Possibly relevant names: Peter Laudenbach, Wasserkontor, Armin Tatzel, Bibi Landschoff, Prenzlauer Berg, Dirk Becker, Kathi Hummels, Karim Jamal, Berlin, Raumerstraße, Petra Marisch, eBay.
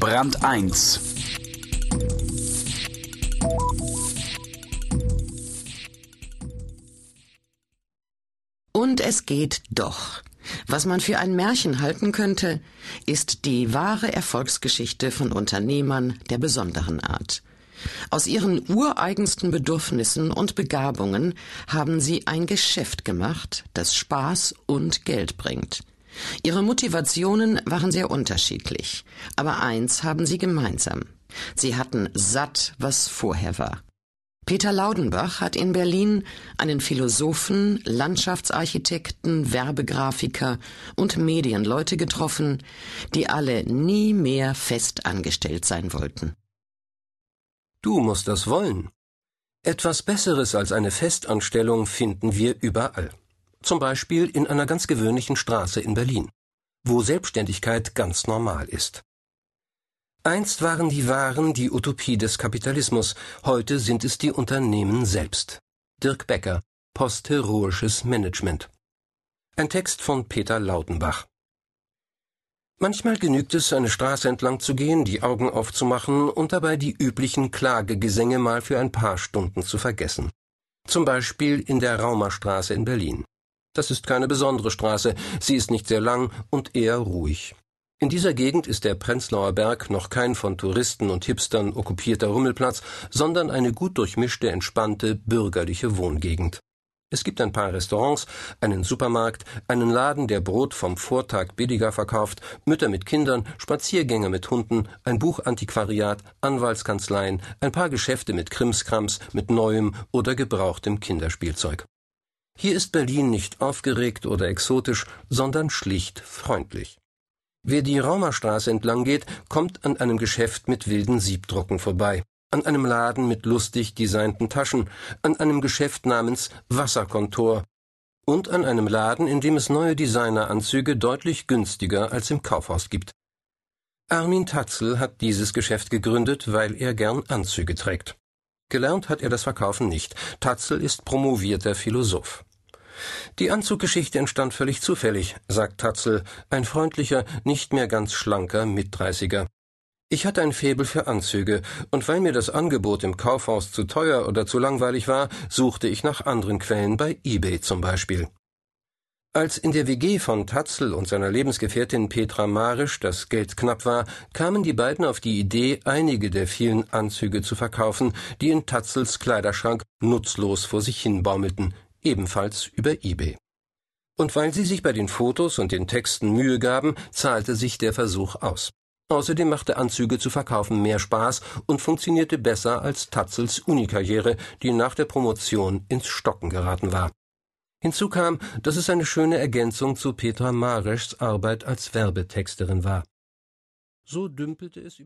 Brand 1. Und es geht doch. Was man für ein Märchen halten könnte, ist die wahre Erfolgsgeschichte von Unternehmern der besonderen Art. Aus ihren ureigensten Bedürfnissen und Begabungen haben sie ein Geschäft gemacht, das Spaß und Geld bringt. Ihre Motivationen waren sehr unterschiedlich, aber eins haben sie gemeinsam. Sie hatten satt, was vorher war. Peter Laudenbach hat in Berlin einen Philosophen, Landschaftsarchitekten, Werbegrafiker und Medienleute getroffen, die alle nie mehr fest angestellt sein wollten. Du musst das wollen. Etwas Besseres als eine Festanstellung finden wir überall. Zum Beispiel in einer ganz gewöhnlichen Straße in Berlin, wo Selbstständigkeit ganz normal ist. Einst waren die Waren die Utopie des Kapitalismus, heute sind es die Unternehmen selbst. Dirk Becker, postheroisches Management. Ein Text von Peter Laudenbach. Manchmal genügt es, eine Straße entlang zu gehen, die Augen aufzumachen und dabei die üblichen Klagegesänge mal für ein paar Stunden zu vergessen. Zum Beispiel in der Raumerstraße in Berlin. Das ist keine besondere Straße, sie ist nicht sehr lang und eher ruhig. In dieser Gegend ist der Prenzlauer Berg noch kein von Touristen und Hipstern okkupierter Rummelplatz, sondern eine gut durchmischte, entspannte, bürgerliche Wohngegend. Es gibt ein paar Restaurants, einen Supermarkt, einen Laden, der Brot vom Vortag billiger verkauft, Mütter mit Kindern, Spaziergänger mit Hunden, ein Buchantiquariat, Anwaltskanzleien, ein paar Geschäfte mit Krimskrams, mit neuem oder gebrauchtem Kinderspielzeug. Hier ist Berlin nicht aufgeregt oder exotisch, sondern schlicht freundlich. Wer die Raumerstraße entlang geht, kommt an einem Geschäft mit wilden Siebdrucken vorbei, an einem Laden mit lustig designten Taschen, an einem Geschäft namens Wasserkontor und an einem Laden, in dem es neue Designeranzüge deutlich günstiger als im Kaufhaus gibt. Armin Tatzel hat dieses Geschäft gegründet, weil er gern Anzüge trägt. Gelernt hat er das Verkaufen nicht. Tatzel ist promovierter Philosoph. Die Anzuggeschichte entstand völlig zufällig, sagt Tatzel, ein freundlicher, nicht mehr ganz schlanker Mitdreißiger. Ich hatte ein Faible für Anzüge, und weil mir das Angebot im Kaufhaus zu teuer oder zu langweilig war, suchte ich nach anderen Quellen, bei eBay zum Beispiel. Als in der WG von Tatzel und seiner Lebensgefährtin Petra Marisch das Geld knapp war, kamen die beiden auf die Idee, einige der vielen Anzüge zu verkaufen, die in Tatzels Kleiderschrank nutzlos vor sich hin baumelten, ebenfalls über eBay. Und weil sie sich bei den Fotos und den Texten Mühe gaben, zahlte sich der Versuch aus. Außerdem machte Anzüge zu verkaufen mehr Spaß und funktionierte besser als Tatzels Unikarriere, die nach der Promotion ins Stocken geraten war. Hinzu kam, dass es eine schöne Ergänzung zu Petra Marischs Arbeit als Werbetexterin war. So dümpelte es über